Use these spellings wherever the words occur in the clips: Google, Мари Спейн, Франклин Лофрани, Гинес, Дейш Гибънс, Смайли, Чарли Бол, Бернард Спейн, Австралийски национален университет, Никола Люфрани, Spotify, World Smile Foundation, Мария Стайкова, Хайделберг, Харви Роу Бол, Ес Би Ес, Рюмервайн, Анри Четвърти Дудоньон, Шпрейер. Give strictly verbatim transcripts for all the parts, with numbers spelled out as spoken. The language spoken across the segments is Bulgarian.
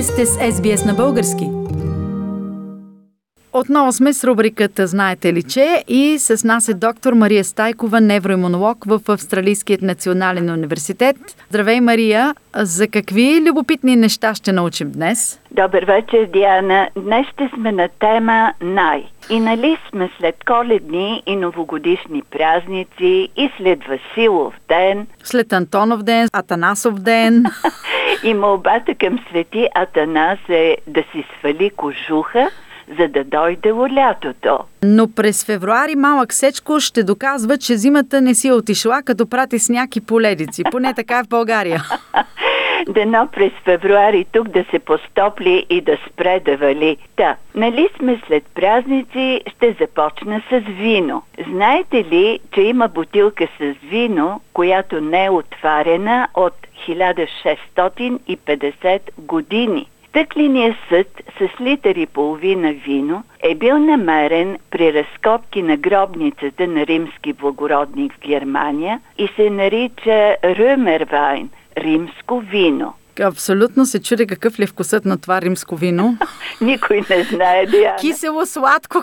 Вие сте с Ес Би Ес на български. Отново сме с рубриката «Знаете ли че?» и с нас е доктор Мария Стайкова, невроимунолог в Австралийският национален университет. Здравей, Мария! За какви любопитни неща ще научим днес? Добър вечер, Диана! Днес ще сме на тема «Най». И нали сме след коледни и новогодишни празници и след Василов ден. След Антонов ден, Атанасов ден. И молбата към Свети Атанас е да си свали кожуха, за да дойде лятото. Но през февруари малък Сечко ще доказва, че зимата не си е отишла, като прати сняг и поледици. Поне така е в България. Дано през февруари тук да се постопли и да спре да вали. Та, нали сме след празници, ще започна с вино. Знаете ли, че има бутилка с вино, която не е отварена от хиляда шестстотин и петдесет години? Стъкленият съд с литър и половина вино е бил намерен при разкопки на гробницата на римски благородник в Германия и се нарича Рюмервайн, римско вино. Абсолютно се чуди какъв ли е вкусът на това римско вино. Никой не знае, Диана. Кисело-сладко.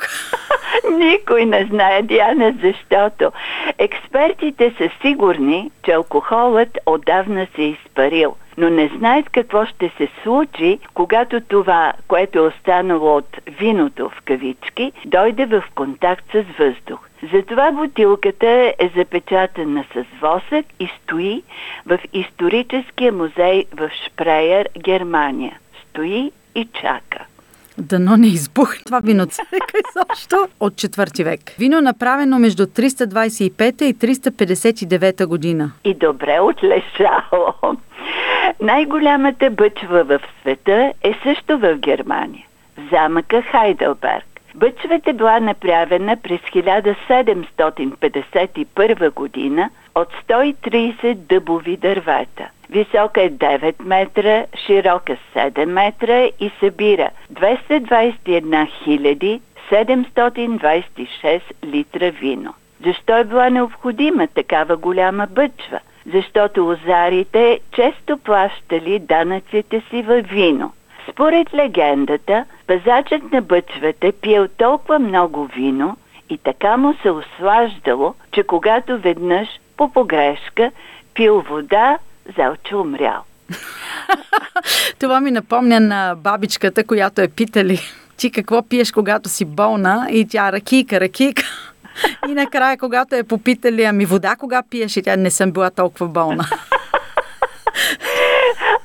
Никой не знае, Диана, защото експертите са сигурни, че алкохолът отдавна се е изпарил, но не знаят какво ще се случи, когато това, което е останало от виното в кавички, дойде в контакт с въздух. Затова бутилката е запечатана с восък и стои в историческия музей в Шпрейер, Германия. Стои и чака. Дано не избухне това вино. Защо? От четвърти век. Вино направено между триста двадесет и пета и триста петдесет и девета година. И добре отлежало. Най-голямата бъчва в света е също в Германия, в замъка Хайделберг. Бъчвата била направена през хиляда седемстотин петдесет и първа година от сто и тридесет дъбови дървета. Висока е девет метра, широка седем метра и събира двеста двадесет и една хиляди седемстотин двадесет и шест литра вино. Защо е била необходима такава голяма бъчва? Защото лозарите често плащали данъците си във вино. Според легендата, пазачът на бъчвата пиел толкова много вино и така му се ослаждало, че когато веднъж по погрешка пил вода, залче умрял. Това ми напомня на бабичката, която е питали: ти какво пиеш, когато си болна? И тя: ракийка, ракийка. И накрая, когато е попитали: ами вода кога пиеш? И тя: не съм била толкова болна.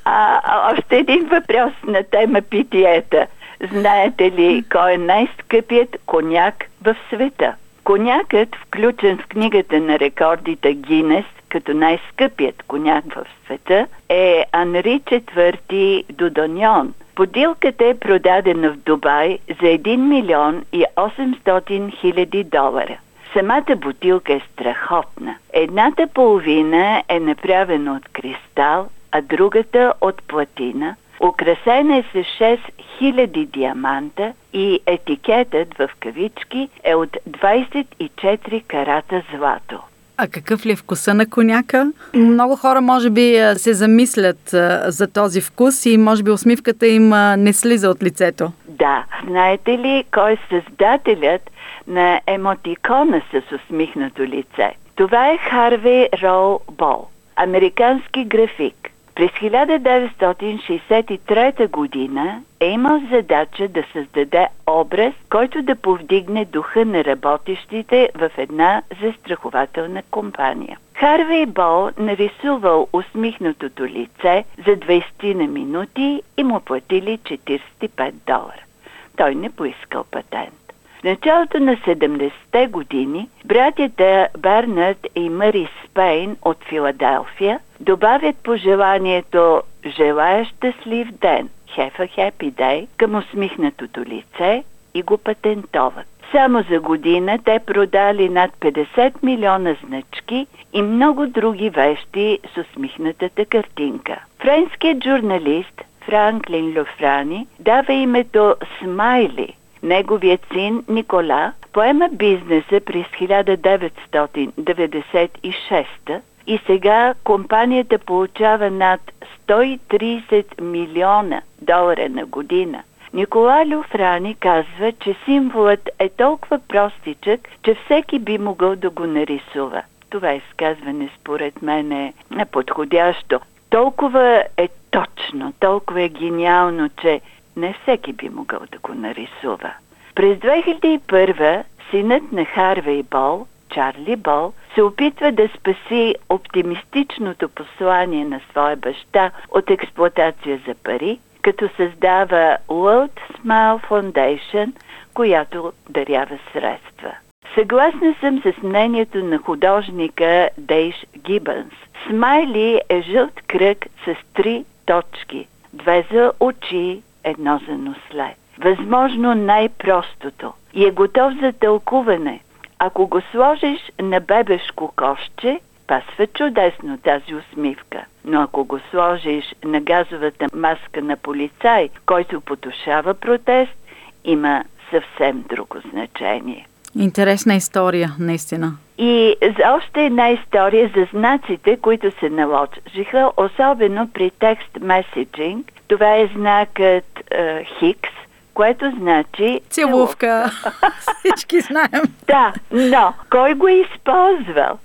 А, а, още един въпрос на тема питиета. Знаете ли кой е най-скъпият коняк в света? Конякът, включен в книгата на рекордите Гинес като най-скъпият коняк в света, е Анри Четвърти Дудоньон. Подилката е продадена в Дубай за един милион и осемстотин хиляди долара. Самата бутилка е страхотна. Едната половина е направена от кристал, а другата от платина. Украсена е с шест хиляди диаманта и етикетът в кавички е от двадесет и четири карата злато. А какъв ли е вкуса на коняка? Много хора може би се замислят за този вкус и може би усмивката им не слиза от лицето. Да. Знаете ли кой е създателят на емотикона с усмихнато лице? Това е Харви Роу Бол, американски график. През хиляда деветстотин шестдесет и трета година е имал задача да създаде образ, който да повдигне духа на работещите в една застрахователна компания. Харви Бол нарисувал усмихнатото лице за двадесет на минути и му платили четиридесет и пет долара. Той не поискал патент. В началото на седемдесетте години братята Бернард и Мари Спейн от Филаделфия добавят пожеланието «Желая щастлив ден» (Have a happy day) към усмихнатото лице и го патентоват. Само за година те продали над петдесет милиона значки и много други вещи с усмихнатата картинка. Френският журналист Франклин Лофрани дава името «Смайли». Неговият син Никола поема бизнеса през хиляда деветстотин деветдесет и шеста и сега компанията получава над сто и трийсет милиона долара на година. Никола Люфрани казва, че символът е толкова простичък, че всеки би могъл да го нарисува. Това изказване според мен е неподходящо. Толкова е точно, толкова е гениално, че не всеки би могъл да го нарисува. През две хиляди и първа синът на Харви Бол, Чарли Бол, се опитва да спаси оптимистичното послание на своя баща от експлоатация за пари, като създава World Smile Foundation, която дарява средства. Съгласна съм с мнението на художника Дейш Гибънс. Смайли е жълт кръг с три точки. Две за очи, едно за носле. Възможно най-простото и е готов за тълкуване. Ако го сложиш на бебешко кошче, пасва чудесно тази усмивка. Но ако го сложиш на газовата маска на полицай, който потушава протест, има съвсем друго значение. Интересна история, наистина. И за още една история за знаците, които се наложиха, особено при текст меседжинг. Това е знакът е, Хикс, което значи... Целувка. Всички знаем. Да, но кой го е използвал?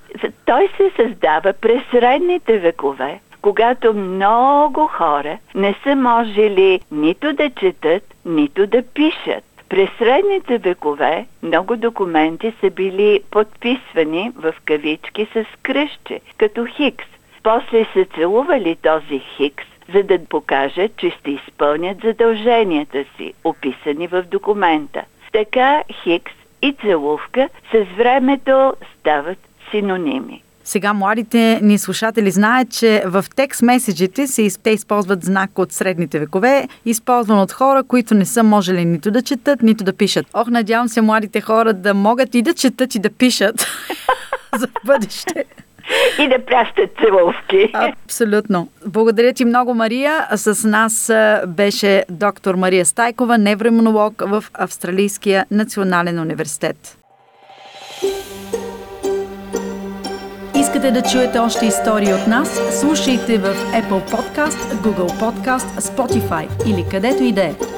Той се създава през средните векове, когато много хора не са можели нито да четат, нито да пишат. През средните векове много документи са били подписвани в кавички с кръстче, като хикс. После са целували този хикс, за да покажат, че ще изпълнят задълженията си, описани в документа. Така хикс и целувка с времето стават синоними. Сега младите ни слушатели знаят, че в текст меседжите се те използват знак от средните векове, използван от хора, които не са можели нито да четат, нито да пишат. Ох, надявам се младите хора да могат и да четат, и да пишат за бъдеще. И да пращат целувки. Абсолютно. Благодаря ти много, Мария. С нас беше доктор Мария Стайкова, невроимунолог в Австралийския национален университет. Искате да чуете още истории от нас? Слушайте в Apple Podcast, Google Podcast, Spotify или където и да е.